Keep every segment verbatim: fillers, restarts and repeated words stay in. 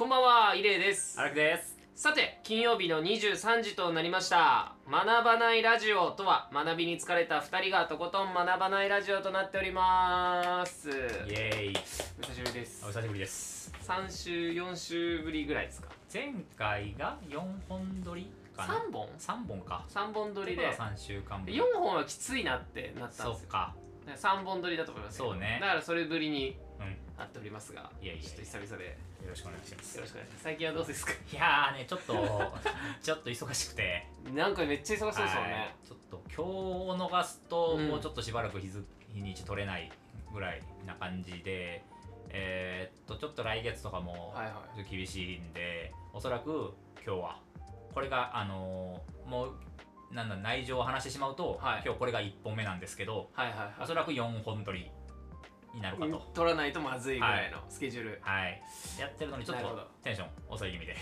こんばんは、イレイです。荒木です。さて、金曜日のにじゅうさんじとなりました。学ばないラジオとは、学びに疲れたふたりがとことん学ばないラジオとなっております。イエーイ。お久しぶりです。お久しぶりです。さんしゅう、よんしゅうぶりぐらいですか。前回がよんほん撮りかな。さんぼん ?さん 本か。さんぼん撮りで。さんしゅうかんぶり。よんほんはきついなってなったんですよ。そうか。さんぼん撮りだと思いますけど。そうね。だからそれぶりに。あっておりますが、いやいやいやちょっと久々でよろしくお願いします。よろしくお願いします。最近はどうですか？いやーね、ちょっとちょっと忙しくて、なんかめっちゃ忙しそうですよね。ちょっと今日を逃すと、うん、もうちょっとしばらく日付日にち取れないぐらいな感じで、えー、っとちょっと来月とかも厳しいんで、はいはい、おそらく今日はこれがあのー、もう。なんだ内情を話してしまうと、はい、今日これがいっぽんめなんですけど、おそらくよんほん撮りになるかと。取らないとまずいぐらいのスケジュール、はいはい、やってるのにちょっとテンション遅い気味で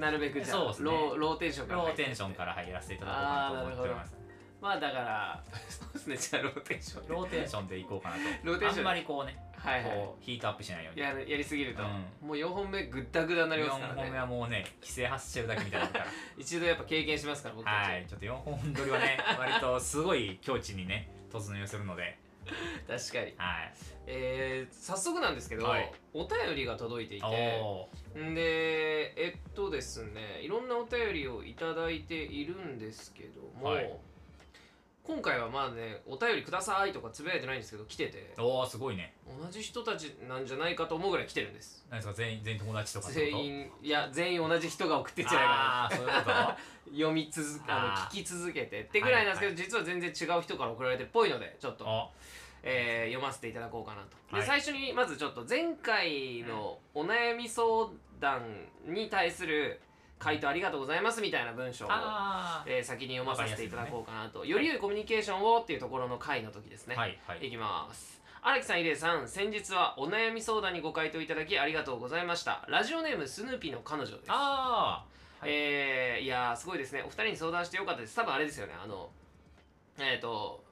なるべくじゃあそうですね、ロー、ローテンションから入らせてローテンションから入らせていただこうかなと思っております。まあだからそうですね、じゃあローテンションローテンションでいこうかなとローテンションあんまりこうね、はいはい、こうヒートアップしないように や, やりすぎると、うん、もうよんほんめぐったぐだになりますからね。よんほんめはもうね、規制発してるだけみたいなから一度やっぱ経験しますから僕たち。はい、ちょっとよんほん撮りはね割とすごい境地にね突入するので確かに、はい、えー、早速なんですけど、はい、お便りが届いていて、でえっとですねいろんなお便りをいただいているんですけども、はい、今回はまあね、お便りくださいとかつぶやいてないんですけど、来てて。おー、すごいね。同じ人たちなんじゃないかと思うぐらい来てるんです。何ですか、全員、全員友達とかってこと？全員、いや、全員同じ人が送ってんじゃないかな。あー、そういうこと読み続け、あの、聞き続けてってぐらいなんですけど、はいはい、実は全然違う人から送られてるっぽいので、ちょっと、えー、読ませていただこうかなと。で、はい、最初にまずちょっと前回のお悩み相談に対する、回答ありがとうございますみたいな文章を、えー、先に読まさせていただこうかなと。より良いコミュニケーションをっていうところの回の時ですね。はい、はい、いきます。荒木さん、伊礼さん、先日はお悩み相談にご回答いただきありがとうございました。ラジオネームスヌーピーの彼女です。あー、はい、えー、いやーすごいですね。お二人に相談してよかったです。多分あれですよね。あのえっ、ー、と、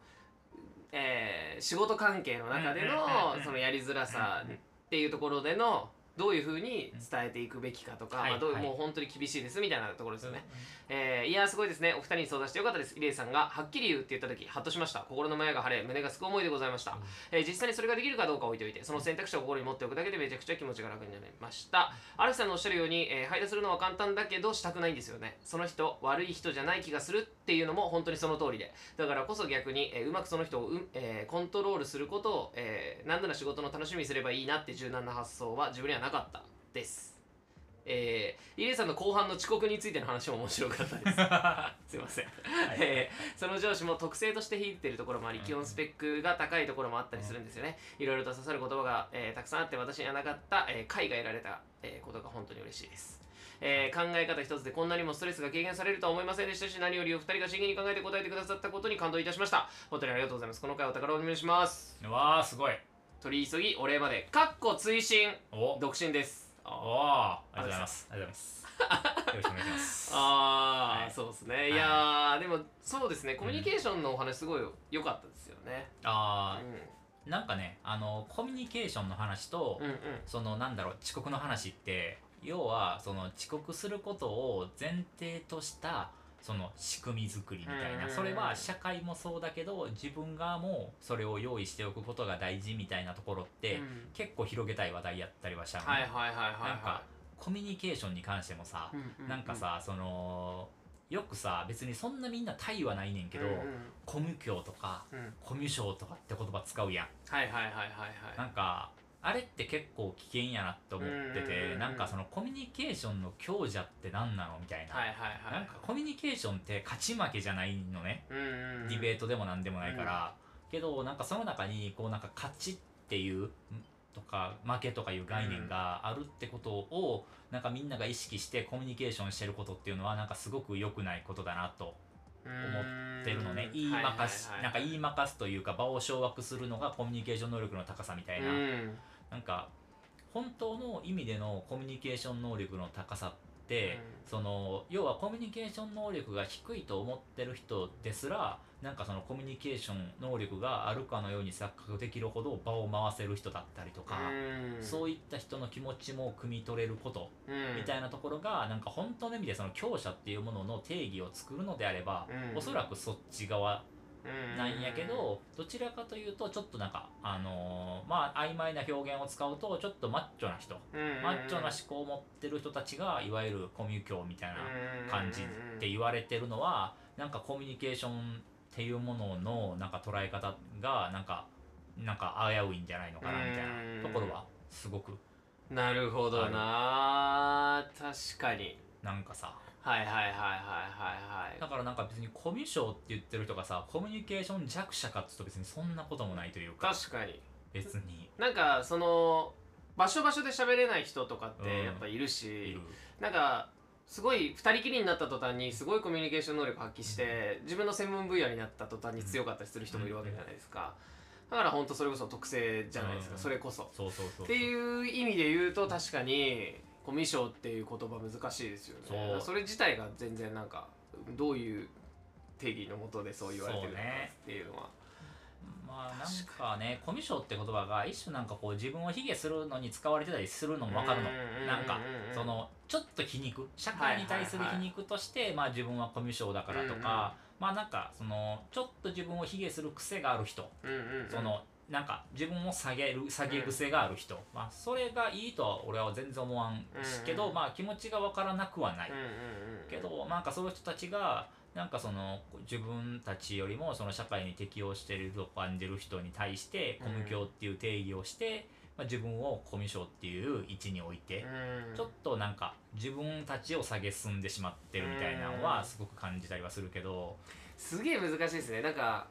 えー、仕事関係の中でのそのやりづらさっていうところでの。どういうふうに伝えていくべきかとか、まあどういう、もう本当に厳しいですみたいなところですよね。えー、いやーすごいですね。お二人に相談してよかったです。伊礼さんがはっきり言うって言った時、ハッとしました。心の前が晴れ、胸がすく思いでございました。うん、えー、実際にそれができるかどうか置いておいて、その選択肢を心に持っておくだけでめちゃくちゃ気持ちが楽になりました。荒木さんのおっしゃるように、えー、配慮するのは簡単だけどしたくないんですよね。その人悪い人じゃない気がするっていうのも本当にその通りで、だからこそ逆に、えー、うまくその人をう、えー、コントロールすることを、えー、何なら仕事の楽しみにすればいいなって柔軟な発想は自分にはなかったです。えー、伊礼さんの後半の遅刻についての話も面白かったです。すいません、はい、えー。その上司も特性として引いてるところもあり、基本スペックが高いところもあったりするんですよね。いろいろと刺さる言葉が、えー、たくさんあって、私にはなかった、えー、解が得られた、えー、ことが本当に嬉しいです。えー、考え方一つでこんなにもストレスが軽減されるとは思いませんでしたし、何よりお二人が真剣に考えて答えてくださったことに感動いたしました。本当にありがとうございます。この回お宝をお願いします。わー、すごい。取り急ぎお礼まで。かっこ追伸。独身です。ありがとうございます。ありがとうございます。よろしくお願いします。ああ、そうですね。いや、でもそうですね。コミュニケーションのお話すごい良かったですよね。ああ、なんかね、あのコミュニケーションの話とそのなんだろう遅刻の話って要はその遅刻することを前提としたその仕組み作りみたいな、それは社会もそうだけど自分側もそれを用意しておくことが大事みたいなところって結構広げたい話題やったりはしたのね。なんかコミュニケーションに関してもさ、なんかさ、そのよくさ、別にそんなみんな対はないねんけど、うんうん、コミュ協とか、うん、コミュ障とかって言葉使うやん。なんかあれって結構危険やなって思ってて、なんかそのコミュニケーションの強者って何なのみたいな。なんかコミュニケーションって勝ち負けじゃないのね、ディベートでもなんでもないから、うん、けどなんかその中にこうなんか勝ちっていうとか負けとかいう概念があるってことをなんかみんなが意識してコミュニケーションしてることっていうのはなんかすごく良くないことだなと思ってるのね。言いまかす、なんか言いまかすというか場を掌握するのがコミュニケーション能力の高さみたいな、うん、なんか本当の意味でのコミュニケーション能力の高さっって、うん、その要はコミュニケーション能力が低いと思ってる人ですらなんかそのコミュニケーション能力があるかのように錯覚できるほど場を回せる人だったりとか、うん、そういった人の気持ちも汲み取れること、うん、みたいなところがなんか本当の意味でその強者っていうものの定義を作るのであれば、うん、おそらくそっち側なんやけど、どちらかというとちょっとなんかあのー、まあ曖昧な表現を使うとちょっとマッチョな人、マッチョな思考を持ってる人たちがいわゆるコミュ協みたいな感じって言われてるのは、なんかコミュニケーションっていうもののなんか捉え方がなんかなんか危ういんじゃないのかなみたいなところはすごく。なるほどな、確かに。なんかさ、はいはいはいはいはいはい。だからなんか別にコミュ障って言ってる人がさ、コミュニケーション弱者かっつうと別にそんなこともないというか。確かに。別に。なんかその場所場所で喋れない人とかってやっぱいるし、うん、なんかすごい二人きりになった途端にすごいコミュニケーション能力発揮して、うん、自分の専門分野になった途端に強かったりする人もいるわけじゃないですか。だから本当それこそ特性じゃないですか。うん、それこそ。そうそうそうそう。っていう意味で言うと確かに。コミュ障っていう言葉難しいですよね。 そう。それ自体が全然なんかどういう定義のもとでそう言われてるのかっていうのは、そうね、まあなんかね、コミュ障って言葉が一種なんかこう自分を卑下するのに使われてたりするのも分かるの。なんかそのちょっと皮肉、社会に対する皮肉として、はいはいはい、まあ自分はコミュ障だからとか、うんうん、まあなんかそのちょっと自分を卑下する癖がある人、うんうんうん、そのなんか自分を下げる、下げ癖がある人、うん、まあそれがいいとは俺は全然思わんしけど、うんうん、まあ気持ちがわからなくはない、うんうんうん、けどなんかそういう人たちがなんかその自分たちよりもその社会に適応していると感じる人に対してコミュ協っていう定義をして、まあ、自分をコミュ障っていう位置に置いて、うん、ちょっとなんか自分たちを下げ進んでしまってるみたいなのはすごく感じたりはするけど、すげえ難しいですね。なんか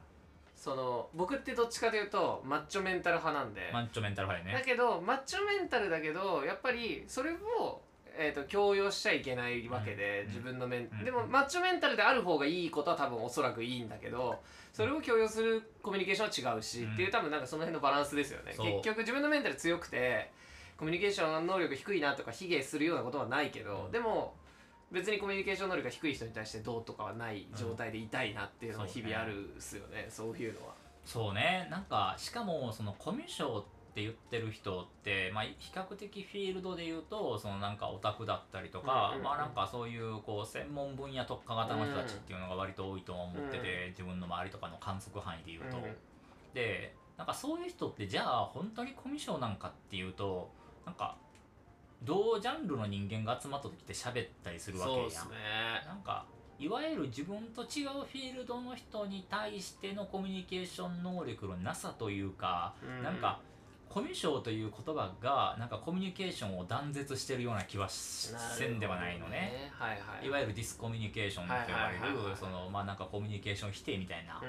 その僕ってどっちかというとマッチョメンタル派なんで、マッチョメンタル派ね。だけどマッチョメンタルだけどやっぱりそれを、えー、と強要しちゃいけないわけで、うん、自分のメン、うん、でもマッチョメンタルである方がいいことは多分おそらくいいんだけど、それを強要するコミュニケーションは違うし、うん、っていう多分なんかその辺のバランスですよね。結局自分のメンタル強くてコミュニケーション能力低いなとか卑下するようなことはないけど、うん、でも別にコミュニケーション能力が低い人に対してどうとかはない状態でいたいなっていうのが日々あるっすよね、うん、そうね、そういうのは。そうね、なんかしかもそのコミュ障って言ってる人って、まあ、比較的フィールドで言うとそのなんかオタクだったりとか、うんうんうん、まあなんかそういうこう専門分野特化型の人たちっていうのが割と多いと思ってて、うん、自分の周りとかの観測範囲で言うと、うん、でなんかそういう人ってじゃあ本当にコミュ障なんかっていうとなんか同ジャンルの人間が集まった時って喋ったりするわけやん。そうですね。なんかいわゆる自分と違うフィールドの人に対してのコミュニケーション能力のなさというか、うん、なんかコミュ障という言葉がなんかコミュニケーションを断絶してるような気はせんではないのね、はいはい、いわゆるディスコミュニケーションと呼ばれるそのまあなんかコミュニケーション否定みたいなと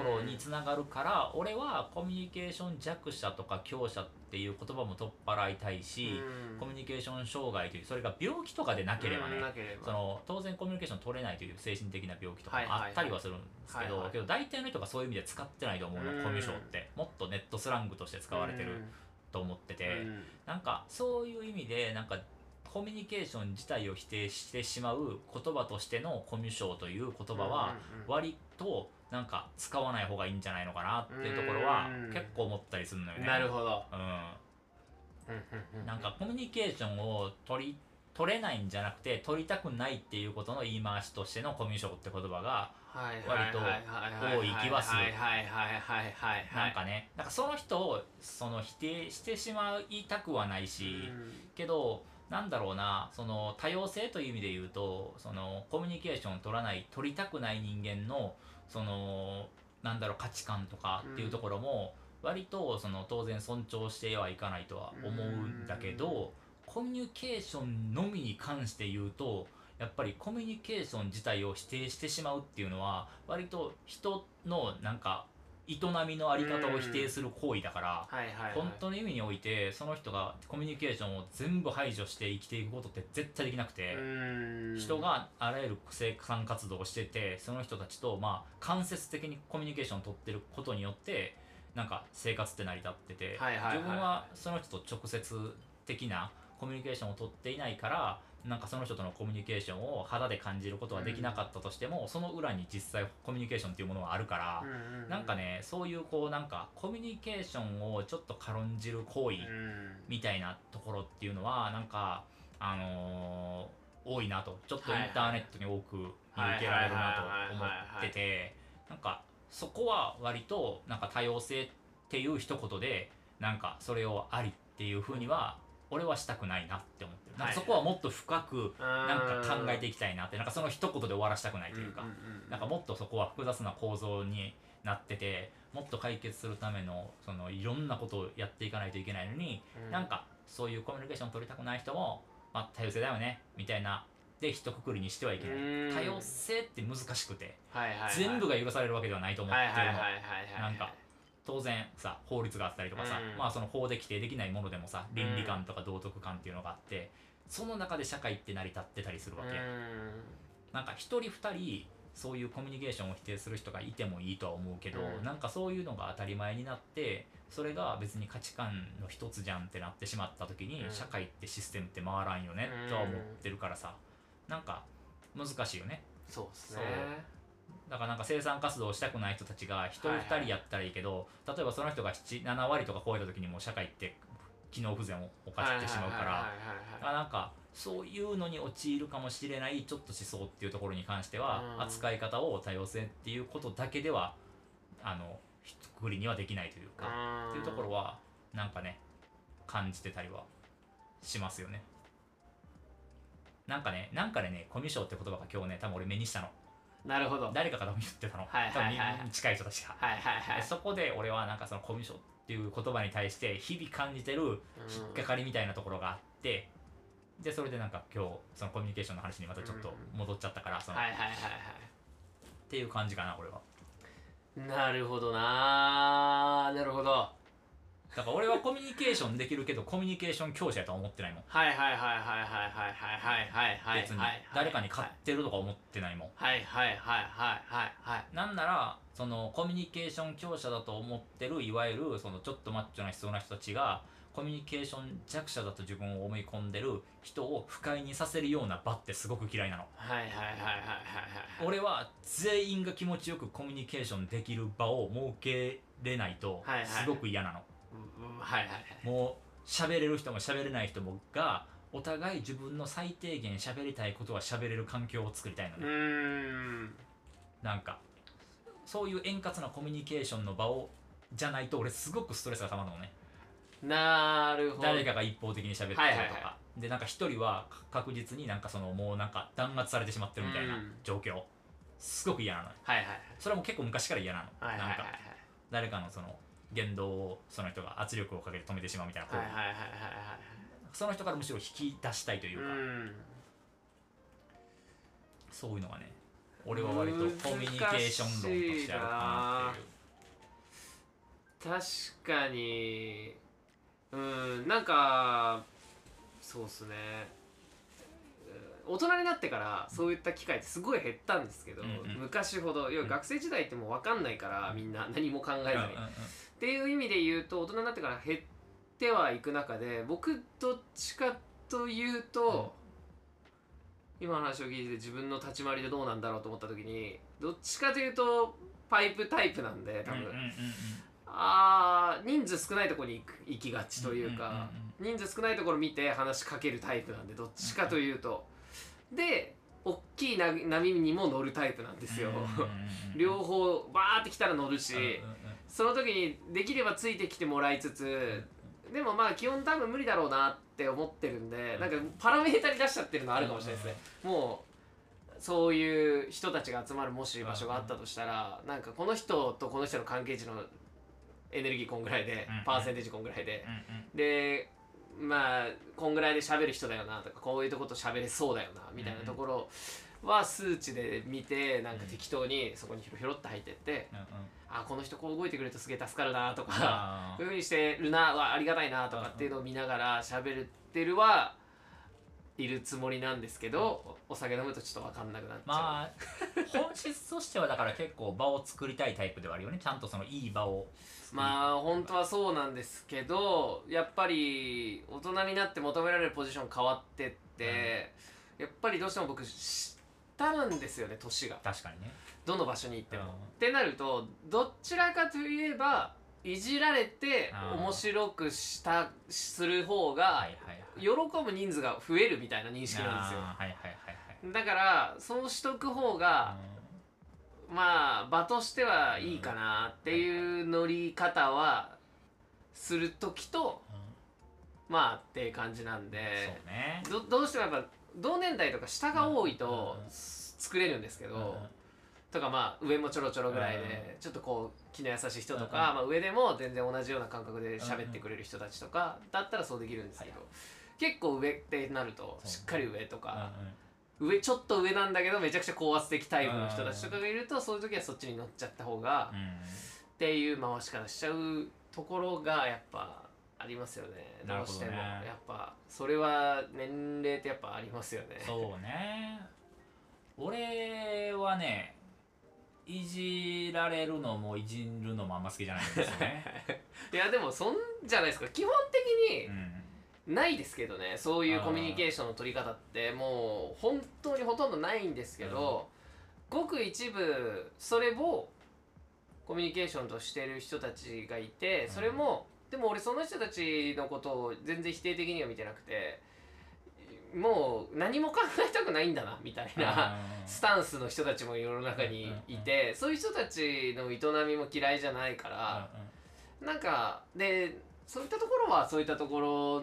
ころにつながるから、俺はコミュニケーション弱者とか強者っていう言葉も取っ払いたいし、コミュニケーション障害というそれが病気とかでなければね、その当然コミュニケーション取れないという精神的な病気とかもあったりはするんですけど、けど大体の人がそういう意味で使ってないと思うの、コミュ障ってもっとネットスラングとして使われてると思ってて、うん、なんかそういう意味でなんかコミュニケーション自体を否定してしまう言葉としてのコミュ障という言葉は割となんか使わない方がいいんじゃないのかなっていうところは結構思ったりするのよね。なるほど、うん、なんかコミュニケーションを取り取れないんじゃなくて取りたくないっていうことの言い回しとしてのコミュ障って言葉が割と多い気はする。なんかね、なんかその人をその否定してしまいたくはないし、けどなんだろうな、その多様性という意味で言うとそのコミュニケーションを取らない取りたくない人間のそのなんだろう価値観とかっていうところも割とその当然尊重してはいかないとは思うんだけど、コミュニケーションのみに関して言うとやっぱりコミュニケーション自体を否定してしまうっていうのは割と人のなんか営みのあり方を否定する行為だから、はいはいはい、本当の意味においてその人がコミュニケーションを全部排除して生きていくことって絶対できなくて、人があらゆる生産活動をしててその人たちとまあ間接的にコミュニケーションを取ってることによってなんか生活って成り立ってて、はいはいはい、自分はその人と直接的なコミュニケーションを取っていないからなんかその人とのコミュニケーションを肌で感じることはできなかったとしても、うん、その裏に実際コミュニケーションっていうものはあるから、うんうん、なんかねそういうこうなんかコミュニケーションをちょっと軽んじる行為みたいなところっていうのはなんかあのー、多いなとちょっとインターネットに多く見受けられるなと思っててなんかそこは割となんか多様性っていう一言でなんかそれをありっていうふうには俺はしたくないなって思ってる。なんかそこはもっと深くなんか考えていきたいなってなんかその一言で終わらしたくないというかなんかもっとそこは複雑な構造になっててもっと解決するためのそのいろんなことをやっていかないといけないのになんかそういうコミュニケーション取りたくない人もまあ多様性だよねみたいなで一括りにしてはいけない。多様性って難しくて全部が許されるわけではないと思ってるの。なんか当然さ法律があったりとかさ、うん、まあその法で規定できないものでもさ倫理観とか道徳観っていうのがあってその中で社会って成り立ってたりするわけ、うん、なんか一人二人そういうコミュニケーションを否定する人がいてもいいとは思うけど、うん、なんかそういうのが当たり前になってそれが別に価値観の一つじゃんってなってしまった時に、うん、社会ってシステムって回らんよね、うん、とは思ってるからさなんか難しいよね。そうっすね。だからなんか生産活動をしたくない人たちがひとりふたりやったらいいけど、はいはい、例えばその人がなな割とか超えた時にもう社会って機能不全を犯してしまうからなんかそういうのに陥るかもしれないちょっと思想っていうところに関しては、うん、扱い方を多様性っていうことだけではあのひとくりにはできないというか、うん、っていうところはなんかね感じてたりはしますよね。なんかねなんかでねコミュ障って言葉が今日ね多分俺目にしたの。なるほど。誰かが多分言ってたの、多分近い人たちが、はいはいはい、そこで俺はなんかそのコミュ障っていう言葉に対して日々感じてる引っかかりみたいなところがあって、うん、でそれでなんか今日そのコミュニケーションの話にまたちょっと戻っちゃったから、うん、そのはいはいはいはいっていう感じかな俺は。なるほどななるほど。だから俺はコミュニケーションできるけどコミュニケーション教師やとは思ってないもん。はいはいはいはいはいはいはいはい。別に誰かに買ってるとか思ってないもん。はいはいはいはいはいはい。なんならそのコミュニケーション教師だと思ってるいわゆるそのちょっとマッチョな必要な人たちがコミュニケーション弱者だと自分を思い込んでる人を不快にさせるような場ってすごく嫌いなの。はいはいはいはいはいはい。俺は全員が気持ちよくコミュニケーションできる場を設けれないとすごく嫌なの。はいはいはい、もう喋れる人も喋れない人もがお互い自分の最低限喋りたいことは喋れる環境を作りたいのね。うーんなんかそういう円滑なコミュニケーションの場をじゃないと俺すごくストレスがたまるのね。なるほど。誰かが一方的に喋ってるとか、はいはいはい、でなんか一人は確実になんかそのもうなんか弾圧されてしまってるみたいな状況すごく嫌なの、はいはいはい、それはもう結構昔から嫌なの、はいはいはい、なんか誰かのその言動をその人が圧力をかけて止めてしまうみたいな、その人からむしろ引き出したいというか、うん、そういうのがね俺は割とコミュニケーション論としてあるかなっていう。確かにうんなんかそうっすね。大人になってからそういった機会ってすごい減ったんですけど、うんうん、昔ほど要は学生時代ってもう分かんないから、うん、みんな何も考えない、うんうんうん、っていう意味で言うと大人になってから減ってはいく中で僕どっちかというと、うん、今の話を聞いて自分の立ち回りでどうなんだろうと思った時にどっちかというとパイプタイプなんで多分、うんうんうんうん、あー人数少ないところに行く行きがちというか、うんうんうんうん、人数少ないところ見て話しかけるタイプなんでどっちかというと、うんうんで、大きい波にも乗るタイプなんですよ。両方バーって来たら乗るし、その時にできればついてきてもらいつつ、でもまあ基本多分無理だろうなって思ってるんで、なんかパラメータに出しちゃってるのあるかもしれないですね。もうそういう人たちが集まるもし場所があったとしたら、なんかこの人とこの人の関係値のエネルギーこんぐらいで、パーセンテージこんぐらいで、で。まあこんぐらいで喋る人だよなとかこういうとこと喋れそうだよなみたいなところは数値で見てなんか適当にそこにひろひろって入ってって、うんうん、あこの人こう動いてくれるとすげえ助かるなとかこういうふうにしてるなありがたいなとかっていうのを見ながら喋ってるはいるつもりなんですけど、お酒飲むとちょっと分かんなくなっちゃう。まあ本質としてはだから結構場を作りたいタイプではあるよね。ちゃんとそのいい場を。まあ本当はそうなんですけど、やっぱり大人になって求められるポジション変わってって、うん、やっぱりどうしても僕下なんですよね、年が。確かにね。どの場所に行っても、うん、ってなるとどちらかといえばいじられて面白くしたする方が喜ぶ人数が増えるみたいな認識なんですよ。はいはいはいはい、だからそうしとく方が、うん、まあ場としてはいいかなっていう乗り方はする時と、うん、まあっていう感じなんで、そうね、ど、どうしてもやっぱ同年代とか下が多いと作れるんですけど。うんうんうん、とかまあ上もちょろちょろぐらいでちょっとこう気の優しい人とか、まあ上でも全然同じような感覚で喋ってくれる人たちとかだったらそうできるんですけど、結構上ってなるとしっかり上とか上ちょっと上なんだけどめちゃくちゃ高圧的タイプの人たちとかがいると、そういう時はそっちに乗っちゃった方がっていう回し方しちゃうところがやっぱありますよね。どうしてもやっぱそれは年齢ってやっぱありますよね。そうね。俺はね、いじられるのもいじるのもあんま好きじゃないんですよね。いやでもそんじゃないですか。基本的にないですけどね、うん、そういうコミュニケーションの取り方ってもう本当にほとんどないんですけど、うん、ごく一部それをコミュニケーションとしてる人たちがいて、それも、うん、でも俺その人たちのことを全然否定的には見てなくて、もう何も考えたくないんだなみたいなスタンスの人たちも世の中にいて、そういう人たちの営みも嫌いじゃないから、なんかでそういったところはそういったところ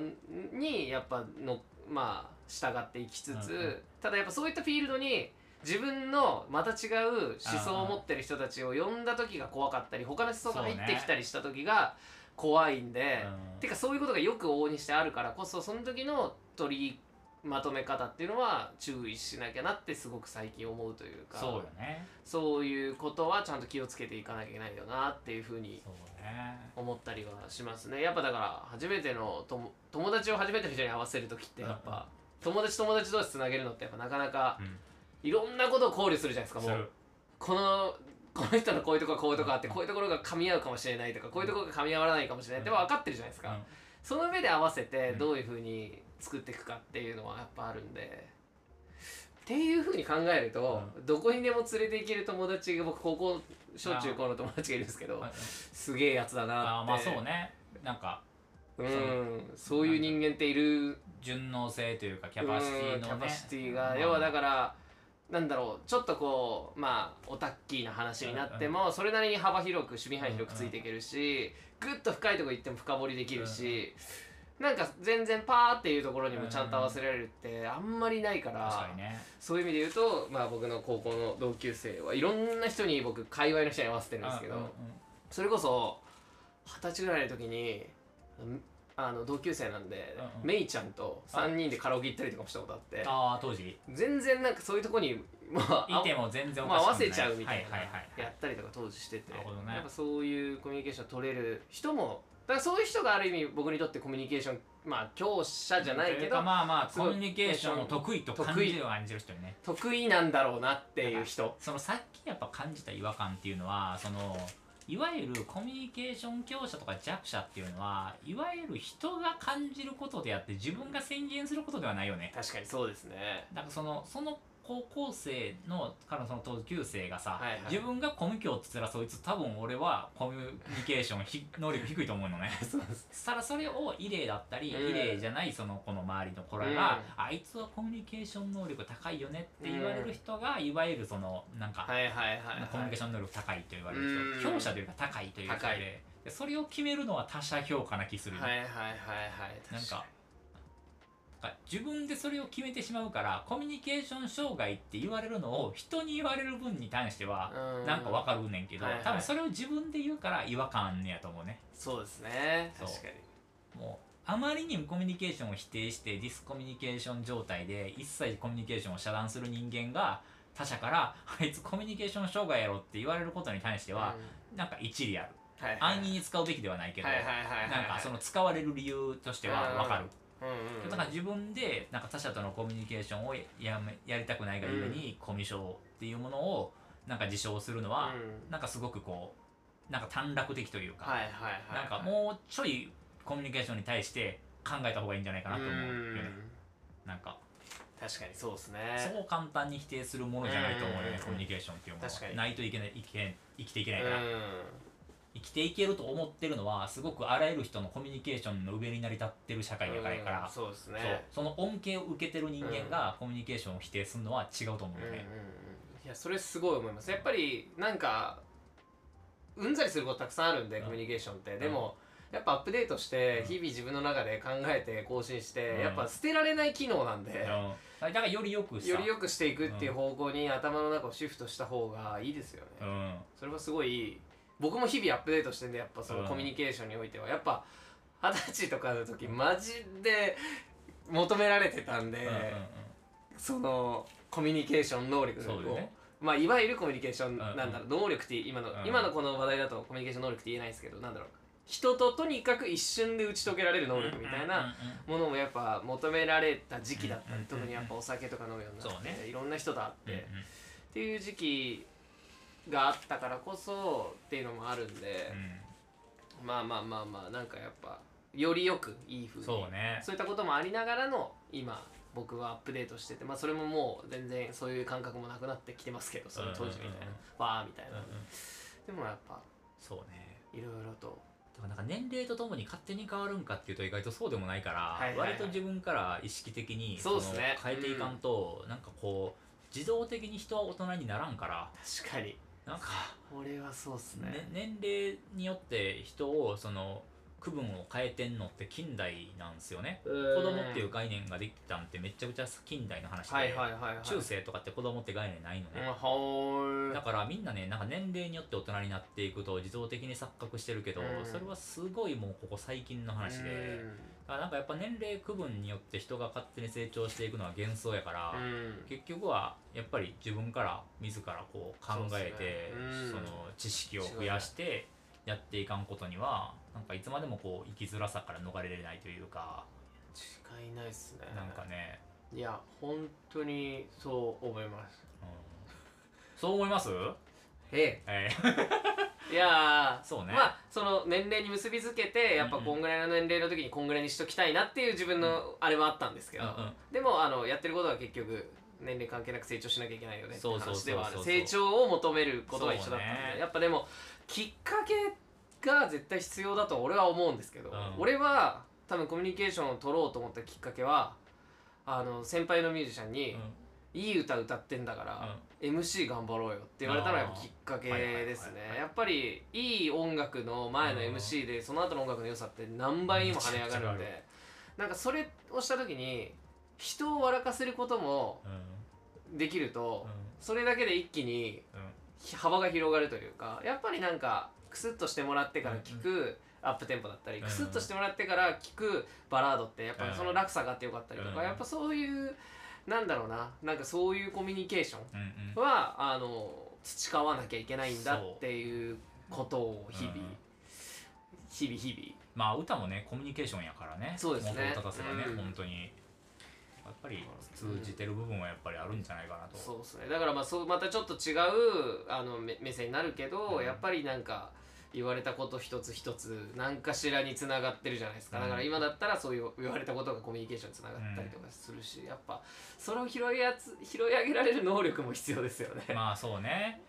にやっぱのまあ従っていきつつ、ただやっぱそういったフィールドに自分のまた違う思想を持ってる人たちを呼んだ時が怖かったり、他の思想が入ってきたりした時が怖いんで、てかそういうことがよく往々にしてあるからこそ、その時の取りまとめ方っていうのは注意しなきゃなってすごく最近思うというか、 そうよね、そういうことはちゃんと気をつけていかなきゃいけないよなっていうふうに思ったりはしますね。やっぱだから初めてのとも友達を初めての人に合わせる時ってやっぱ友達友達同士つなげるのってやっぱなかなかいろんなことを考慮するじゃないですか。もうこのこの人のこういうところがこういうところあって、こういうところが噛み合うかもしれないとか、こういうところが噛み合わないかもしれないって分かってるじゃないですか。その上で合わせてどういうふうに作っていくかっていうのはやっぱあるんで、っていうふうに考えると、うん、どこにでも連れて行ける友達が、僕高校小中高の友達がいるんですけど、はい、すげえやつだなって。あ、まあそうね。なんか、うん、そういう人間っている。順応性というかキャパシティのね、キャパシティが、うん、要はだからなんだろう、ちょっとこうまあオタッキーな話になっても、それなりに幅広く守備範囲広くついていけるし、グッと深いとこ行っても深掘りできるし、なんか全然パーっていうところにもちゃんと合わせられるってあんまりないから、そういう意味で言うと、まあ僕の高校の同級生はいろんな人に、僕界隈の人に合わせてるんですけど、それこそ二十歳ぐらいの時にあの同級生なんで、うんうん、メイちゃんとさんにんでカラオケ行ったりとかもしたことあって、ああ当時全然なんかそういうとこに、まあ、いても全然おかしくない、まあ、合わせちゃうみたいな、はいはいはい、やったりとか当時してて、ね、やっぱそういうコミュニケーション取れる人も、だからそういう人がある意味僕にとってコミュニケーション、まあ強者じゃないけど、まあまあコミュニケーションを得意と感じる感じる人にね、得意なんだろうなっていう人。そのさっきやっぱ感じた違和感っていうのは、そのいわゆるコミュニケーション強者とか弱者っていうのは、いわゆる人が感じることであって自分が宣言することではないよね。確かにそうですね。だからそのその高校生のからその同級生がさ、はいはい、自分がコミュ強って言ったら、そいつ多分俺はコミュニケーションひ能力低いと思うのね。そうです。ただそれを異例だったり、うん、異例じゃないその子の周りの子らが、うん、あいつはコミュニケーション能力高いよねって言われる人が、うん、いわゆるそのなんかコミュニケーション能力高いと言われる人、うん、強者というか高いという人で、それを決めるのは他者評価な気する。はいはいはいはい。なんか。自分でそれを決めてしまうから、コミュニケーション障害って言われるのを人に言われる分に対してはなんかわかるねんけど、はいはい、多分それを自分で言うから違和感ねやと思うね。そうですね、確かに。もうあまりにもコミュニケーションを否定してディスコミュニケーション状態で一切コミュニケーションを遮断する人間が、他者からあいつコミュニケーション障害やろって言われることに対してはなんか一理ある、はいはい、安易に使うべきではないけど、はいはいはいはい、なんかその使われる理由としてはわかる。だから自分でなんか他者とのコミュニケーションを や, やりたくないがゆえに、コミュ障っていうものをなんか自称するのは、うん、なんかすごくこうなんか短絡的というか、なんかもうちょいコミュニケーションに対して考えた方がいいんじゃないかなと思うよね。うん、なんか確かにそうですね。そう簡単に否定するものじゃないと思うよね、コミュニケーションっていうものは。確かにないといけない、いけ生きていけないから。うん、生きていけると思ってるのはすごくあらゆる人のコミュニケーションの上に成り立ってる社会だから、うん、そうですね。そう、その恩恵を受けてる人間がコミュニケーションを否定するのは違うと思うよね。うんうんうん、いやそれすごい思います。やっぱりなんかうんざりすることたくさんあるんで、コミュニケーションって、うん、でも、うんやっぱアップデートして日々自分の中で考えて更新して、うん、やっぱ捨てられない機能なんで、うん、だからよりよくより良くしていくっていう方向に頭の中をシフトした方がいいですよね。うん、それはすごい僕も日々アップデートしてんで、やっぱそのコミュニケーションにおいてはやっぱ二十歳とかの時マジで求められてたんで、うんうんうん、そのコミュニケーション能力を、まあいわゆるコミュニケーションなんだろう、うんうん、能力って今の、うん、今のこの話題だとコミュニケーション能力って言えないですけど、なんだろう、人ととにかく一瞬で打ち解けられる能力みたいなものもやっぱ求められた時期だったり、特にやっぱお酒とか飲むようになって、ね、いろんな人と会って、うんうん、っていう時期があったからこそっていうのもあるんで、うん、まあまあまあまあなんかやっぱよりよくいい風にそう、ね、そういったこともありながらの今僕はアップデートしてて、まあそれももう全然そういう感覚もなくなってきてますけど、その当時みたいな、わ、うんうん、ーみたいな、うんうん、でもやっぱそうね、いろいろと。なんか年齢とともに勝手に変わるんかっていうと意外とそうでもないから、はいはいはい、割と自分から意識的にその変えていかんと、うん、なんかこう自動的に人は大人にならんから、確かになんか俺はそうっす ね, ね年齢によって人をその区分を変えてんのって近代なんですよね。子供っていう概念ができたんってめちゃくちゃ近代の話で、はいはいはいはい、中世とかって子供って概念ないのね、うんはい、だからみんなね、なんか年齢によって大人になっていくと自動的に錯覚してるけど、それはすごいもうここ最近の話で、だからなんかやっぱ年齢区分によって人が勝手に成長していくのは幻想やから、結局はやっぱり自分から自らこう考えて そ,、ね、その知識を増やしてやっていかんことにはなんかいつまでもこう生きづらさから逃れれないというか、違いないっすね。なんかね、いや本当にそう思います、うん、そう思いますええいやそうね、まあその年齢に結びづけてやっぱこんぐらいの年齢の時にこんぐらいにしときたいなっていう自分のあれはあったんですけど、うんうん、でもあのやってることは結局年齢関係なく成長しなきゃいけないよねって話ではある。成長を求めることが一緒だったので、ね、やっぱでもきっかけが絶対必要だと俺は思うんですけど、うん、俺は多分コミュニケーションを取ろうと思ったきっかけはあの先輩のミュージシャンに、うん、いい歌歌ってんだから、うん、エムシー 頑張ろうよって言われたのがきっかけですね。やっぱりいい音楽の前の エムシー で、うん、その後の音楽の良さって何倍にも跳ね上がるんで、なんかそれをした時に人を笑かせることもできると、うん、それだけで一気に、うん幅が広がるというか、やっぱりなんかクスッとしてもらってから聴くアップテンポだったり、うん、クスッとしてもらってから聴くバラードってやっぱその落差があってよかったりとか、うん、やっぱそういうなんだろうな、なんかそういうコミュニケーションは、うんうん、あの培わなきゃいけないんだっていうことを日々、うん、日々日々まあ歌もねコミュニケーションやからね、そうですね、元を立たせばね、うん、本当にやっぱり通じてる部分はやっぱりあるんじゃないかなと、うん、そうですね。だからまあそうまたちょっと違うあの目線になるけど、うん、やっぱりなんか言われたこと一つ一つ何かしらにつながってるじゃないですか、うん、だから今だったらそういう言われたことがコミュニケーションにつながったりとかするし、うん、やっぱそれを拾いやつ拾い上げられる能力も必要ですよね。まあそうね、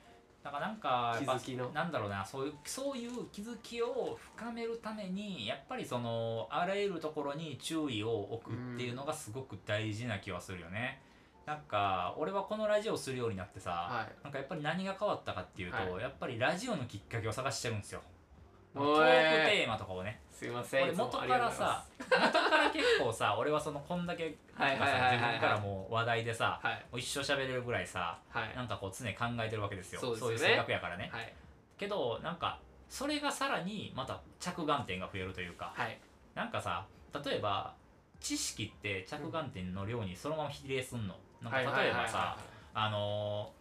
だからなんか気づきのなんだろうな、そういうそういう気づきを深めるためにやっぱりそのあらゆるところに注意を置くっていうのがすごく大事な気はするよね。なんか俺はこのラジオをするようになってさ、はい、なんかやっぱり何が変わったかっていうと、はい、やっぱりラジオのきっかけを探してるんですよ。トークテーマとかをね、すいません、俺元からさ元から結構さ俺はそのこんだけなんかさ、はいはいはいはい、自分からもう話題でさ、はい、もう一生喋れるぐらいさ、はい、なんかこう常に考えてるわけですよ。そうですね、そういう性格やからね、はい、けどなんかそれがさらにまた着眼点が増えるというか、はい、なんかさ例えば知識って着眼点の量にそのまま比例すんの、うん、なんか例えばさあの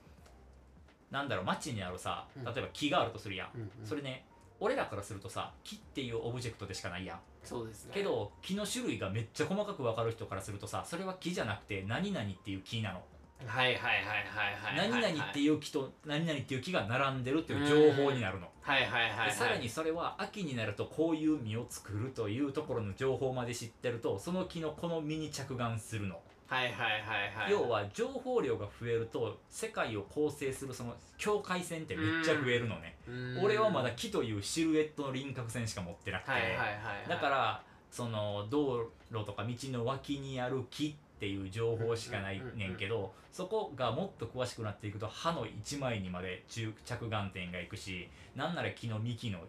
ー、なんだろう街にあるさ例えば木があるとするやん、うんうんうん、それね俺らからするとさ木っていうオブジェクトでしかないやん、そうですね、けど木の種類がめっちゃ細かく分かる人からするとさ、それは木じゃなくて何々っていう木なの。はいはいはいはいはい、何々っていう木と何々っていう木が並んでるっていう情報になるの。はいはいはい、さらにそれは秋になるとこういう実を作るというところの情報まで知ってると、その木のこの実に着眼するの。はいはいはいはい、要は情報量が増えると世界を構成するその境界線ってめっちゃ増えるのね。俺はまだ木というシルエットの輪郭線しか持ってなくて、だからその道路とか道の脇にある木っていう情報しかないねんけど、そこがもっと詳しくなっていくと歯の一枚にまで着眼点がいくし、なんなら木の幹の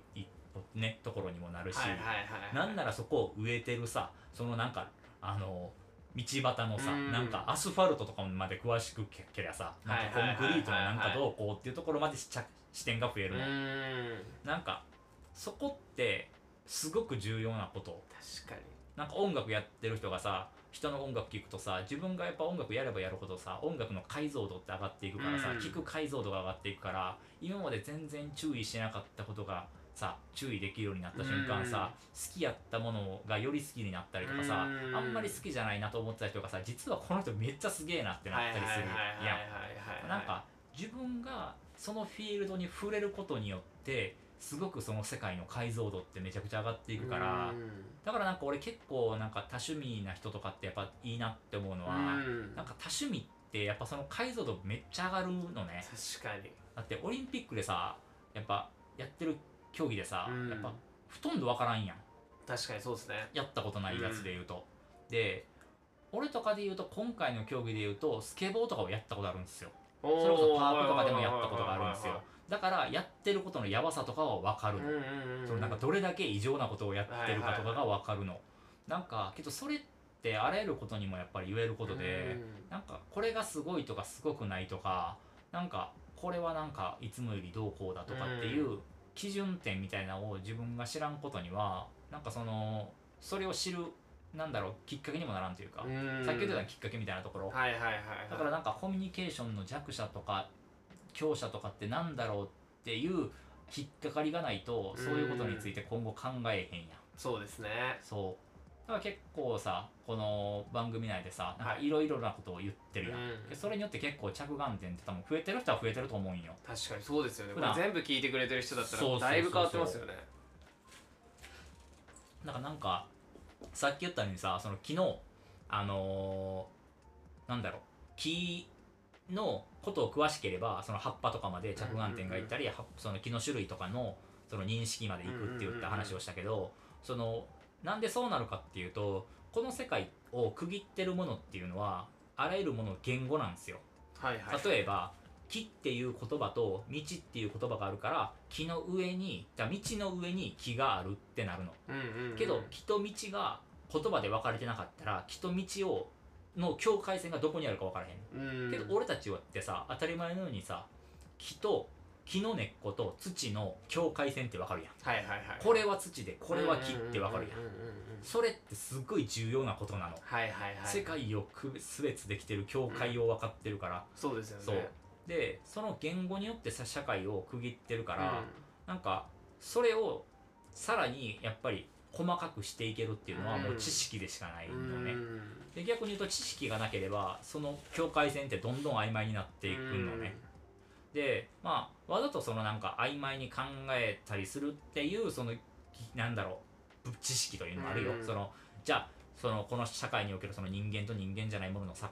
ねところにもなるし、なんならそこを植えてるさ、そのなんかあの道端のさ、なんかアスファルトとかまで詳しくけりゃさ、なんかコンクリートのなんかどうこうっていうところまで視点が増えるの。なんかそこってすごく重要なこと。確かになんか音楽やってる人がさ、人の音楽聴くとさ、自分がやっぱ音楽やればやるほどさ、音楽の解像度って上がっていくからさ、聴く解像度が上がっていくから、今まで全然注意してなかったことがさ、注意できるようになった瞬間さ、好きやったものがより好きになったりとかさ、あんまり好きじゃないなと思ってた人がさ、実はこの人めっちゃすげえなってなったりするやん。なんか自分がそのフィールドに触れることによってすごくその世界の解像度ってめちゃくちゃ上がっていくから、だからなんか俺結構なんか多趣味な人とかってやっぱいいなって思うのは、なんか多趣味ってやっぱその解像度めっちゃ上がるのね。確かにだってオリンピックでさ、やっぱやってる競技でさ、やっぱほとんど分からんやん。確かにそうですね、やったことないやつで言うと。で俺とかで言うと今回の競技で言うとスケボーとかをやったことあるんですよ。それこそパークとかでもやったことがあるんですよ。だからやってることのやばさとかは分かるの。そのなんかどれだけ異常なことをやってるかとかが分かるの。なんかけどそれってあらゆることにもやっぱり言えることで、なんかこれがすごいとかすごくないとか、なんかこれはなんかいつもよりどうこうだとかっていう基準点みたいなのを自分が知らんことには、なんかそのそれを知るなんだろうきっかけにもならんというか、さっき言ったきっかけみたいなところ。だからなんかコミュニケーションの弱者とか強者とかってなんだろうっていう引っかかりがないと、そういうことについて今後考えへんやん。そうですね。そうだから結構さ、この番組内でさ、なんかいろいろなことを言ってるやん、はい、それによって結構着眼点って多分増えてる人は増えてると思うんよ。確かにそうですよね。これ全部聞いてくれてる人だったらだいぶ変わってますよね。なんかなんかさっき言ったようにさ、その昨日あのー、なんだろう木のことを詳しければその葉っぱとかまで着眼点がいったり、その木の種類とかのその認識までいくって言った話をしたけど、そのなんでそうなるかっていうと、この世界を区切ってるものっていうのはあらゆるものの言語なんですよ。はいはい、例えば木っていう言葉と道っていう言葉があるから、木の上に道の上に木があるってなるの。けど木と道が言葉で分かれてなかったら、木と道をの境界線がどこにあるか分からへん。けど俺たちはってさ、当たり前のようにさ、木と木の根っこと土の境界線って分かるやん。これは土でこれは木って分かるやん。それってすごい重要なことなの。世界を区別できてる境界を分かってるから、うん、そうですよね。そうでその言語によってさ社会を区切ってるから、うん、なんかそれをさらにやっぱり細かくしていけるっていうのはもう知識でしかないのね。うん、で逆に言うと知識がなければその境界線ってどんどん曖昧になっていくのね。うん、でまあわざとそのなんか曖昧に考えたりするっていうそのなんだろう知識というのもあるよ。うん、そのじゃあそのこの社会におけるその人間と人間じゃないものの境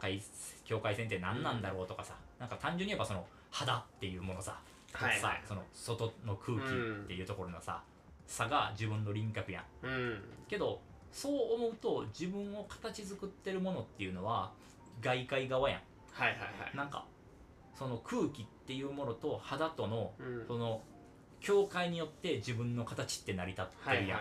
境界線って何なんだろうとかさ、うん、なんか単純に言えばその肌っていうものさ、はい、さその外の空気っていうところのさ、うん、差が自分の輪郭やん。うん、けどそう思うと自分を形作ってるものっていうのは外界側やん。はいはいはい、なんかその空気っていうものと肌との、うん、その境界によって自分の形って成り立ってるやんっ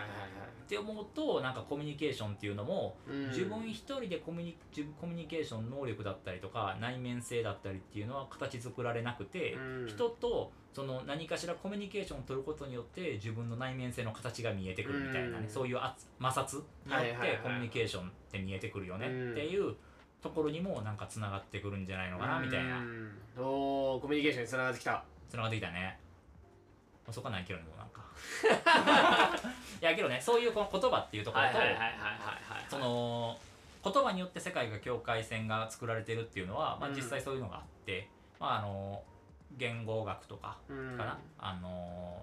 て思うと、なんかコミュニケーションっていうのも、うん、自分一人でコミュニ、自分コミュニケーション能力だったりとか内面性だったりっていうのは形作られなくて、うん、人とその何かしらコミュニケーションを取ることによって自分の内面性の形が見えてくるみたいなね、うん、そういう摩擦によってコミュニケーションって見えてくるよねっていうところにもなんかつながってくるんじゃないのかなみたいな。うん、おー、コミュニケーションにつながってきた。つながってきたね。そこはないけどね、もうなんかいやけどね、そういうこの言葉っていうところと、その言葉によって世界が境界線が作られてるっていうのは、まあ、実際そういうのがあって、うん、まああの言語学とかかな、うん、あの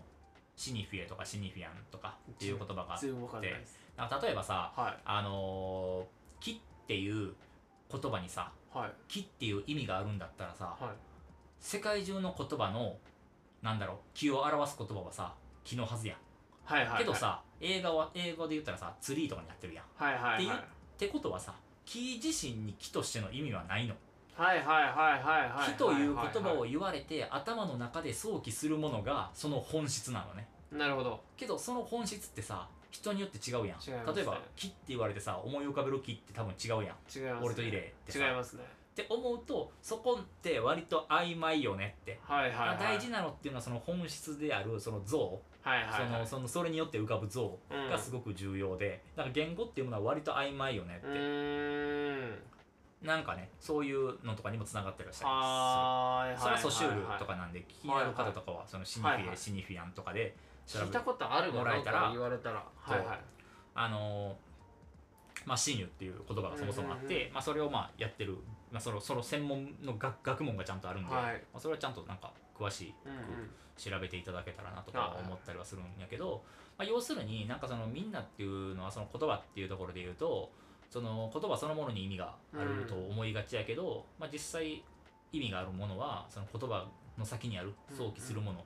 シニフィエとかシニフィアンとかっていう言葉があって、例えばさ、はい、あの木っていう言葉にさ、はい、木っていう意味があるんだったらさ、はい、世界中の言葉のなんだろう、木を表す言葉はさ、木のはずやん。はいはいはい、けどさ、英語は英語で言ったらさ、ツリーとかになってるやん。はいはいはい、っていうってことはさ、木自身に木としての意味はないの。はいはいはいはいはい。木という言葉を言われて、頭の中で想起するものがその本質なのね。なるほど。けどその本質ってさ、人によって違うやん。ね、例えば木って言われてさ、思い浮かべる木って多分違うやん。違いますね、俺とイレイって。違いますね。って思うと、そこって割と曖昧よねって、はいはいはい、大事なのっていうのはその本質であるその像、それによって浮かぶ像がすごく重要で、うん、だから言語っていうものは割と曖昧よねって、うーん、なんかね、そういうのとかにもつながってらっしゃいます。それはソシュールとかなんで、気になる方とかはそのシニフィエ、はいはい、シニフィアンとかで調べてもらえたら、あのまあ、シニュっていう言葉がそもそもあって、まあ、それをまあやってる、まあ、そのその専門の 学, 学問がちゃんとあるんで、はい、まあ、それはちゃんとなんか詳しく調べていただけたらなとか思ったりはするんやけど、まあ、要するになんかそのみんなっていうのはその言葉っていうところで言うと、その言葉そのものに意味があると思いがちやけど、まあ、実際意味があるものはその言葉の先にある想起するもの、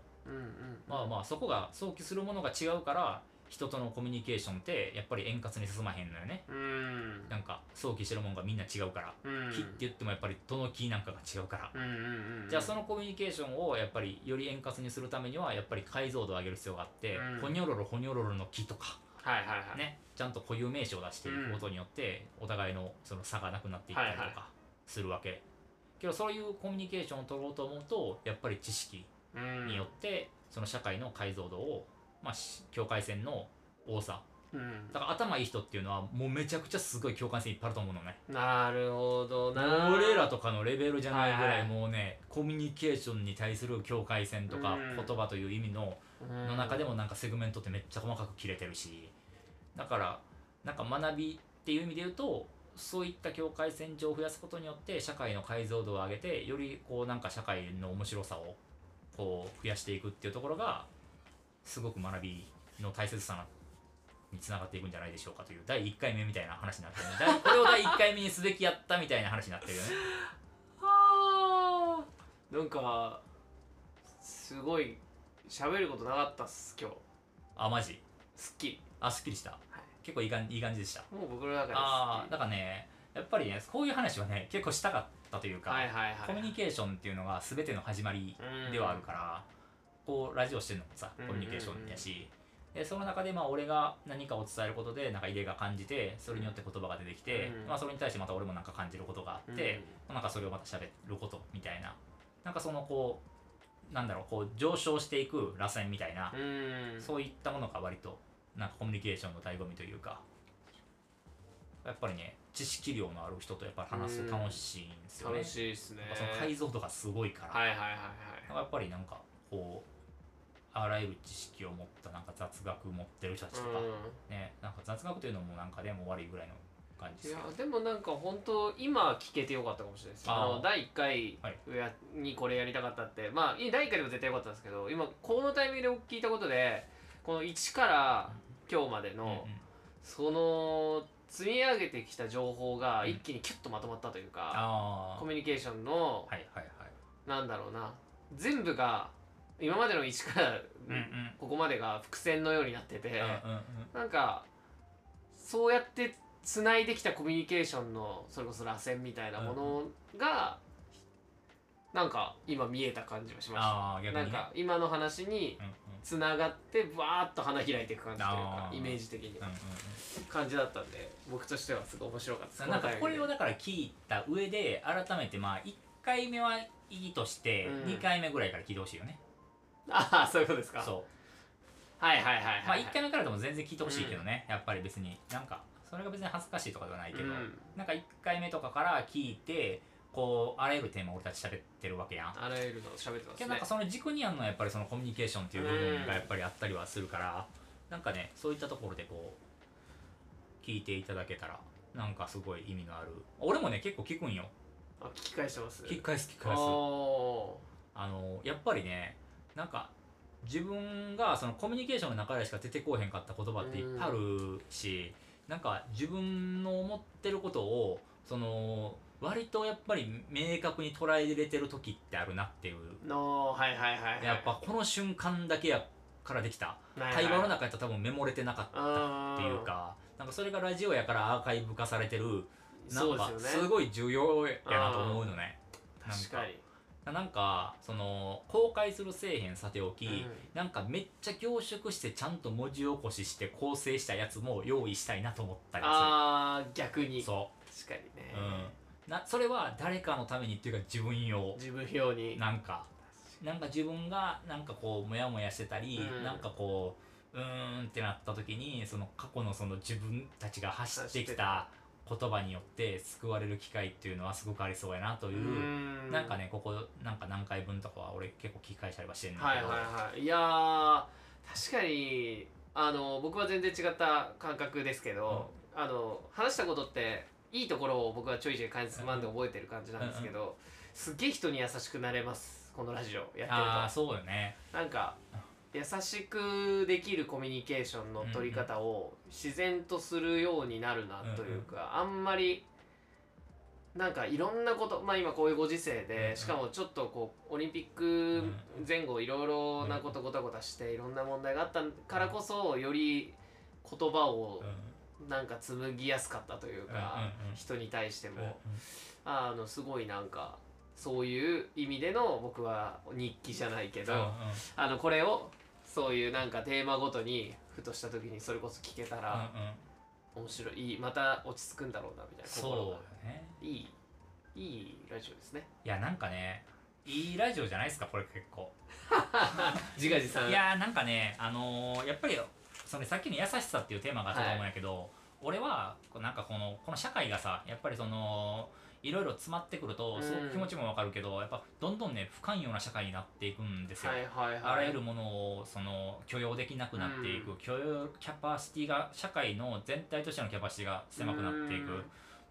まあまあそこが想起するものが違うから。人とのコミュニケーションってやっぱり円滑に進まへんのよね。うん、なんか想起してるもんがみんな違うから、うん、木って言ってもやっぱりどの木なんかが違うから、じゃあそのコミュニケーションをやっぱりより円滑にするためにはやっぱり解像度を上げる必要があって、うん、ほにょろろほにょろろの木とか、はいはいはい、ね、ちゃんと固有名詞を出していくことによってお互いのその差がなくなっていったりとかするわけ、はいはい、けどそういうコミュニケーションを取ろうと思うとやっぱり知識によってその社会の解像度を、まあ、境界線の多さ、うん、だから頭いい人っていうのはもうめちゃくちゃすごい境界線いっぱいあると思うのね。なるほどな。俺らとかのレベルじゃないぐらい、もうね、はいはい、コミュニケーションに対する境界線とか、うん、言葉という意味の、うん、の中でもなんかセグメントってめっちゃ細かく切れてるし、だからなんか学びっていう意味で言うと、そういった境界線上を増やすことによって社会の解像度を上げて、よりこうなんか社会の面白さをこう増やしていくっていうところがすごく学びの大切さにつながっていくんじゃないでしょうかというだいいっかいめみたいな話になってる、ね、これをだいいっかいめにすべきやったみたいな話になってるよね。はあ、なんかすごい喋ることなかったっす今日。あ、マジすっきり。あ、すっきりした、はい、結構いい感じでした。もう僕の中です。ああ、だからね、やっぱりね、こういう話はね結構したかったというか、コミュニケーションっていうのが全ての始まりではあるから、こうラジオしてるのもさ、コミュニケーションやし、でその中でまあ俺が何かを伝えることでなんかイレが感じて、それによって言葉が出てきて、うん、まあそれに対してまた俺もなんか感じることがあって、うん、なんかそれをまた喋ることみたいな、なんかそのこうなんだろう、こう上昇していく螺旋みたいな、うん、そういったものが割となんかコミュニケーションの醍醐味というか、やっぱりね、知識量のある人とやっぱり話すと楽しいんですよね。楽しいですね。その解像度がすごいから。はいはいはいはい。やっぱりなんかこう。あらゆる知識を持ったなんか雑学持ってる人たちとか、うん、ね、なんか雑学というのもなんかでも悪いぐらいの感じですけど。いやでもなんか本当今聞けてよかったかもしれないです。あのだいいっかいにこれやりたかったって、はい、まあだいいっかいでも絶対よかったんですけど、今このタイミングで聞いたことで、このいちから今日までの、うんうん、その積み上げてきた情報が一気にキュッとまとまったというか、うん、コミュニケーションの、はいはいはい、なんだろうな、全部が今までのいちからここまでが伏線のようになってて、なんかそうやってつないできたコミュニケーションのそれこそ螺旋みたいなものがなんか今見えた感じがしました。なんか今の話につながってバーッと花開いていく感じというか、イメージ的に感じだったんで、僕としてはすごい面白かったです。なんかこれをだから聞いた上で改めて、まあいっかいめはいいとしてにかいめぐらいから聞いてほしいよね。ああ、そういうことですか。そう。はいはいはい、はい。まあいっかいめからでも全然聞いてほしいけどね、うん、やっぱり別になんかそれが別に恥ずかしいとかではないけど、うん、なんかいっかいめとかから聞いて、こうあらゆるテーマ俺たち喋ってるわけやん。あらゆるの喋ってますね。けどなんかその軸にあるのはやっぱりそのコミュニケーションっていう部分がやっぱりあったりはするから、なんかねそういったところでこう聞いていただけたらなんかすごい意味のある。俺もね結構聞くんよ。あ、聞き返してます。聞き返す聞き返す。あのやっぱりねなんか自分がそのコミュニケーションの中でしか出てこへんかった言葉っていっぱいあるし、なんか自分の思ってることをその割とやっぱり明確に捉えれてる時ってあるなっていうの、はいはいはい、はい、やっぱこの瞬間だけやからできた、はいはい、会話の中やったら多分メモれてなかったっていうか、なんかそれがラジオやからアーカイブ化されてる、なんかすごい重要やなと思うのね。なんか確かになんかその公開するせえへんさておき、うん、なんかめっちゃ凝縮してちゃんと文字起こしして構成したやつも用意したいなと思ったりする。あー逆にそう確かにね、うん、なそれは誰かのためにっていうか自分用自分用になんかなんか自分がなんかこうモヤモヤしてたり、うん、なんかこううーんってなった時にその過去のその自分たちが走ってきた言葉によって救われる機会っていうのはすごくありそうやなという、なんかねここなんか何回分とかは俺結構聞き返したりはしてるんだけど、はいはいはい、いや確かにあの僕は全然違った感覚ですけど、うん、あの話したことっていいところを僕はちょいちょい感じつまんで覚えてる感じなんですけど、うんうんうん、すっげえ人に優しくなれますこのラジオやってると。ああそうよね。なんか優しくできるコミュニケーションの取り方を自然とするようになるなというか、あんまりなんかいろんなこと、まあ今こういうご時世でしかもちょっとこうオリンピック前後いろいろなことごたごたしていろんな問題があったからこそより言葉をなんか紡ぎやすかったというか、人に対してもあのすごいなんかそういう意味での僕は日記じゃないけど、あのこれをそういうなんかテーマごとにふとした時にそれこそ聞けたら面白い、また落ち着くんだろうなみたいな。そうね、いいいいラジオですね。いやなんかねいいラジオじゃないですかこれ結構自画自賛。いやなんかねあのー、やっぱりそのさっきの優しさっていうテーマがあったと思うんやけど、はい、俺はなんかこのこの社会がさやっぱりそのいろいろ詰まってくると、そう気持ちもわかるけど、やっぱどんどんね不寛容な社会になっていくんですよ、はいはいはい、あらゆるものをその許容できなくなっていく、うん、許容キャパシティが社会の全体としてのキャパシティが狭くなっていく、うん、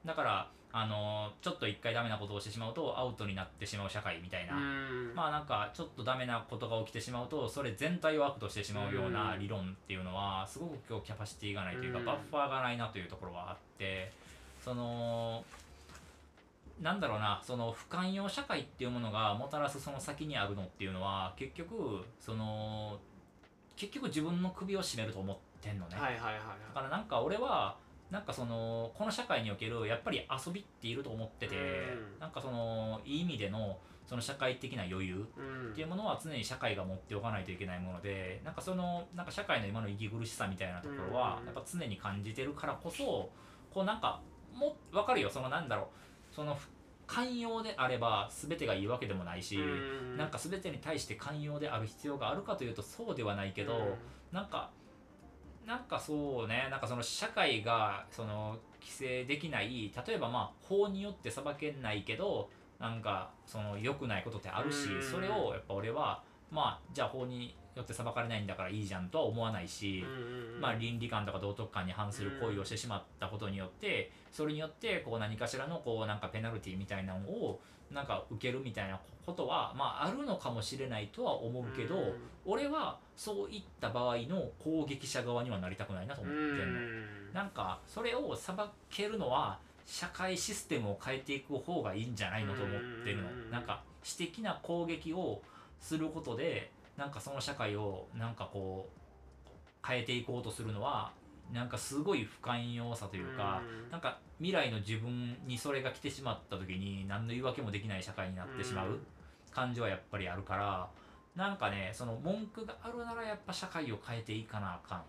だからあのちょっと一回ダメなことをしてしまうとアウトになってしまう社会みたいな、うん、まあなんかちょっとダメなことが起きてしまうとそれ全体を悪としてしまうような理論っていうのはすごく今日キャパシティがないというか、うん、バッファーがないなというところはあって、そのなんだろうな、その不寛容社会っていうものがもたらすその先にあるのっていうのは結局その結局自分の首を絞めると思ってんのね、はいはいはいはい、だからなんか俺はなんかそのこの社会におけるやっぱり遊びっていると思ってて、うん、なんかそのいい意味でのその社会的な余裕っていうものは常に社会が持っておかないといけないもので、なんかそのなんか社会の今の息苦しさみたいなところはやっぱ常に感じてるからこそ、こうなんかも分かるよ、そのなんだろう、その寛容であれば全てがいいわけでもないし、なんか全てに対して寛容である必要があるかというとそうではないけど、なんかなんかそうね、なんかその社会がその規制できない、例えばまあ法によって裁けないけどなんかその良くないことってあるし、それをやっぱ俺はまあじゃあ法によって裁かれないんだからいいじゃんとは思わないし、まあ倫理観とか道徳観に反する行為をしてしまったことによって、それによってこう何かしらのこうなんかペナルティみたいなのをなんか受けるみたいなことはまああるのかもしれないとは思うけど、俺はそういった場合の攻撃者側にはなりたくないなと思ってるの。なんかそれを裁けるのは社会システムを変えていく方がいいんじゃないのと思ってるの。なんか私的な攻撃をすることでなんかその社会をなんかこう変えていこうとするのはなんかすごい不寛容さというか、なんか未来の自分にそれが来てしまった時に何の言い訳もできない社会になってしまう感じはやっぱりあるから、なんかねその文句があるならやっぱ社会を変えていかなあかん、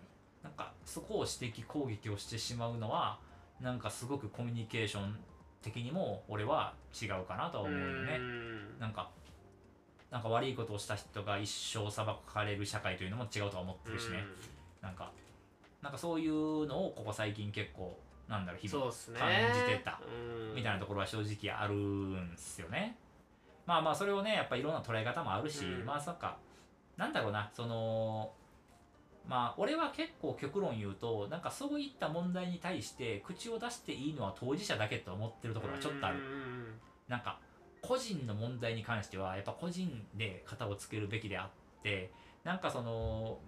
なんかそこを私的攻撃をしてしまうのはなんかすごくコミュニケーション的にも俺は違うかなとは思うよね。なんかなんか悪いことをした人が一生裁かれる社会というのも違うとは思ってるしね、うん、なんかなんかそういうのをここ最近結構なんだろう、日々感じてたみたいなところは正直あるんですよね。まあまあそれをね、やっぱいろんな捉え方もあるし、うん、まさかなんだろうな、そのまあ俺は結構極論言うと、なんかそういった問題に対して口を出していいのは当事者だけと思ってるところはちょっとある。うん、なんか個人の問題に関してはやっぱ個人で型をつけるべきであって、なんかその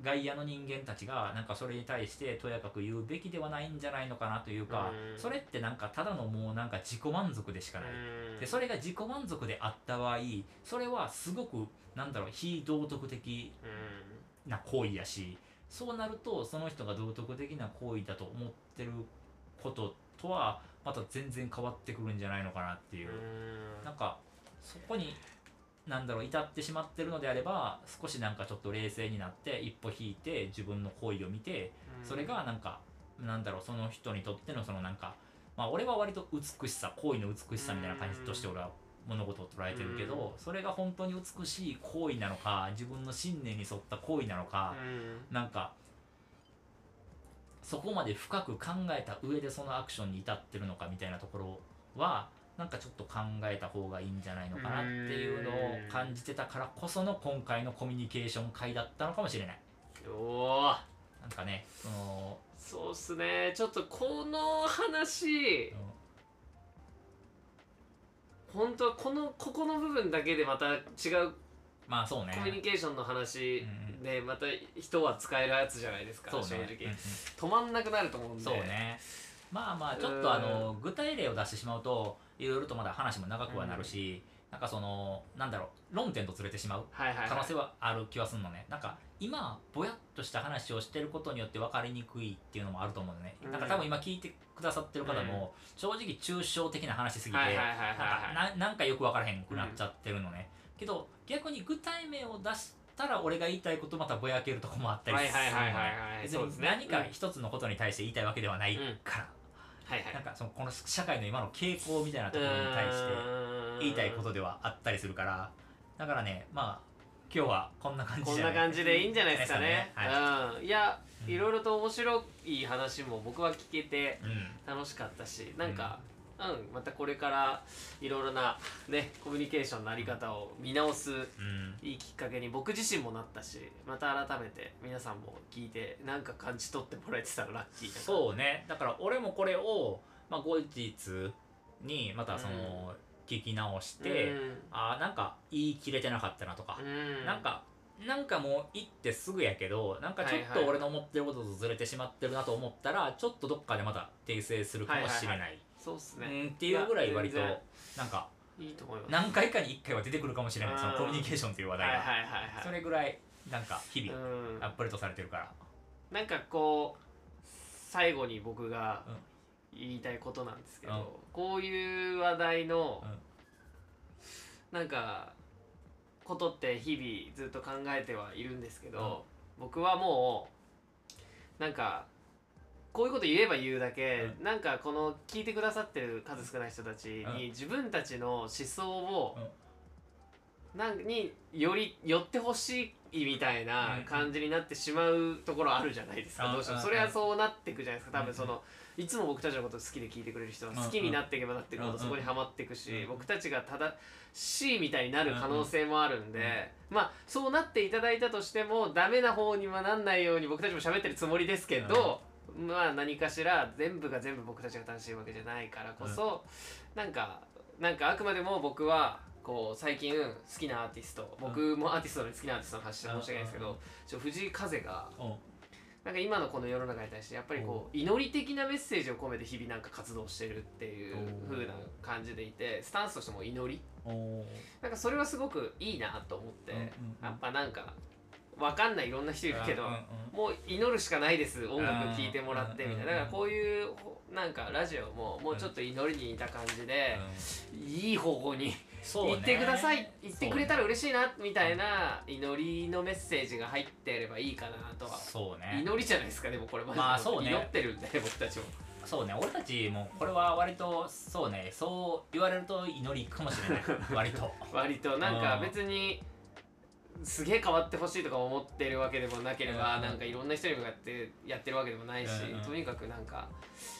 外野の人間たちがなんかそれに対してとやかく言うべきではないんじゃないのかなというか、うん、それってなんかただのもうなんか自己満足でしかない、うん、でそれが自己満足であった場合、それはすごくなんだろう、非道徳的な行為やし、そうなるとその人が道徳的な行為だと思ってることとはまた全然変わってくるんじゃないのかなっていう、うん、なんかそこになんだろう至ってしまってるのであれば、少しなんかちょっと冷静になって一歩引いて自分の行為を見て、それがなんかなんだろう、その人にとってのそのなんか、まあ俺は割と美しさ、行為の美しさみたいな感じとして俺は物事を捉えてるけど、それが本当に美しい行為なのか、自分の信念に沿った行為なのか、なんかそこまで深く考えた上でそのアクションに至ってるのかみたいなところはなんかちょっと考えた方がいいんじゃないのかなっていうのを感じてたからこその今回のコミュニケーション会だったのかもしれない。おー、なんかね、そのそうっすね、ちょっとこの話、うん、本当はこのここの部分だけでまた違う、まあそうね、コミュニケーションの話でまた人は使えるやつじゃないですか、ね、正直、うんうん、止まんなくなると思うんで、そうね、まあまあちょっとあの具体例を出してしまうといろいろとまだ話も長くはなるし、うん、なんかそのなんだろう、論点とずれてしまう可能性はある気はするのね、はいはいはい、なんか今ぼやっとした話をしてることによって分かりにくいっていうのもあると思うのね、うん、なんか多分今聞いてくださってる方も正直抽象的な話すぎてなんかよく分からへんくなっちゃってるのね、うん、けど逆に具体名を出してたら俺が言いたいことまたぼやけるとこもあったりするので、何か一つのことに対して言いたいわけではないから、うんはいはい、なんかそのこの社会の今の傾向みたいなところに対して言いたいことではあったりするから、だからね、まあ今日はこんな感じでこんな感じでいいんじゃないですかね、はい、うん、いや、いろいろと面白い話も僕は聞けて楽しかったし、うん、なんか、うんうん、またこれからいろいろな、ね、コミュニケーションのあり方を見直すいいきっかけに僕自身もなったし、また改めて皆さんも聞いてなんか感じ取ってもらえてたらラッキーだから、そうね、だから俺もこれを、まあ、後日にまたその聞き直して、うん、あなんか言い切れてなかったなとか、うん、なんかなんかもう言ってすぐやけどなんかちょっと俺の思ってることとずれてしまってるなと思ったら、はいはい、ちょっとどっかでまた訂正するかもしれない、はいはいはい、そうっすね、うん、っていうぐらい割となんかいいと思います。何回かにいっかいは出てくるかもしれない、そのコミュニケーションという話題が、はいはいはいはい、それぐらいなんか日々アップデートされてるから、なんかこう最後に僕が言いたいことなんですけど、うん、こういう話題の、うん、なんかことって日々ずっと考えてはいるんですけど、うん、僕はもうなんかこういうこと言えば言うだけ、うん、なんかこの聞いてくださってる数少ない人たちに自分たちの思想を、うん、なんにより寄ってほしいみたいな感じになってしまうところあるじゃないですか、どうしてもそれはそうなっていくじゃないですか、多分そのいつも僕たちのこと好きで聞いてくれる人は好きになっていけばなっていくほどそこにはまっていくし、僕たちが正しいみたいになる可能性もあるんで、まあそうなっていただいたとしてもダメな方にはなんないように僕たちも喋ってるつもりですけど、まあ何かしら全部が全部僕たちが楽しいわけじゃないからこそ、うん、なんかなんかあくまでも僕はこう最近好きなアーティスト、僕もアーティストの好きなアーティストの話して申し訳ないですけど、ちょ藤井風がなんか今のこの世の中に対してやっぱりこう祈り的なメッセージを込めて日々なんか活動してるっていう風な感じでいて、スタンスとしても祈りなんかそれはすごくいいなと思って、やっぱなんかわかんないいろんな人いるけど、うんうん、もう祈るしかないです、音楽聴いてもらってみたいな、だからこういうなんかラジオももうちょっと祈りに似た感じで、うん、いい方向に行ってください、行ってくれたら嬉しいなみたいな祈りのメッセージが入ってればいいかなとは、そう、ね、祈りじゃないですか、でもこれまあそう、ね、祈ってるんで僕たちもそうね、俺たちもこれは割とそうね、そう言われると祈りかもしれない割と割となんか別にすげえ変わってほしいとか思ってるわけでもなければ、うん、なんかいろんな人に向かってやってるわけでもないし、うん、とにかくなんか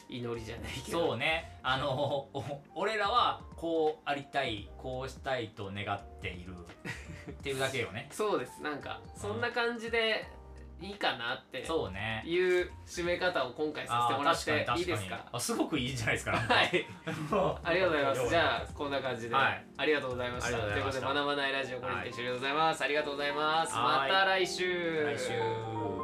祈りじゃないけど、そうね、あの俺らはこうありたい、こうしたいと願っているっていうだけよね。そうです。なんかそんな感じでいいかなっていう締め方を今回させてもらっていいですか？あ、すごくいいんじゃないですか。はいありがとうございます。じゃあこんな感じで、はい、ありがとうございました。ということで学ばないラジオこれにて終了でございます。ありがとうございます。また来週。来週。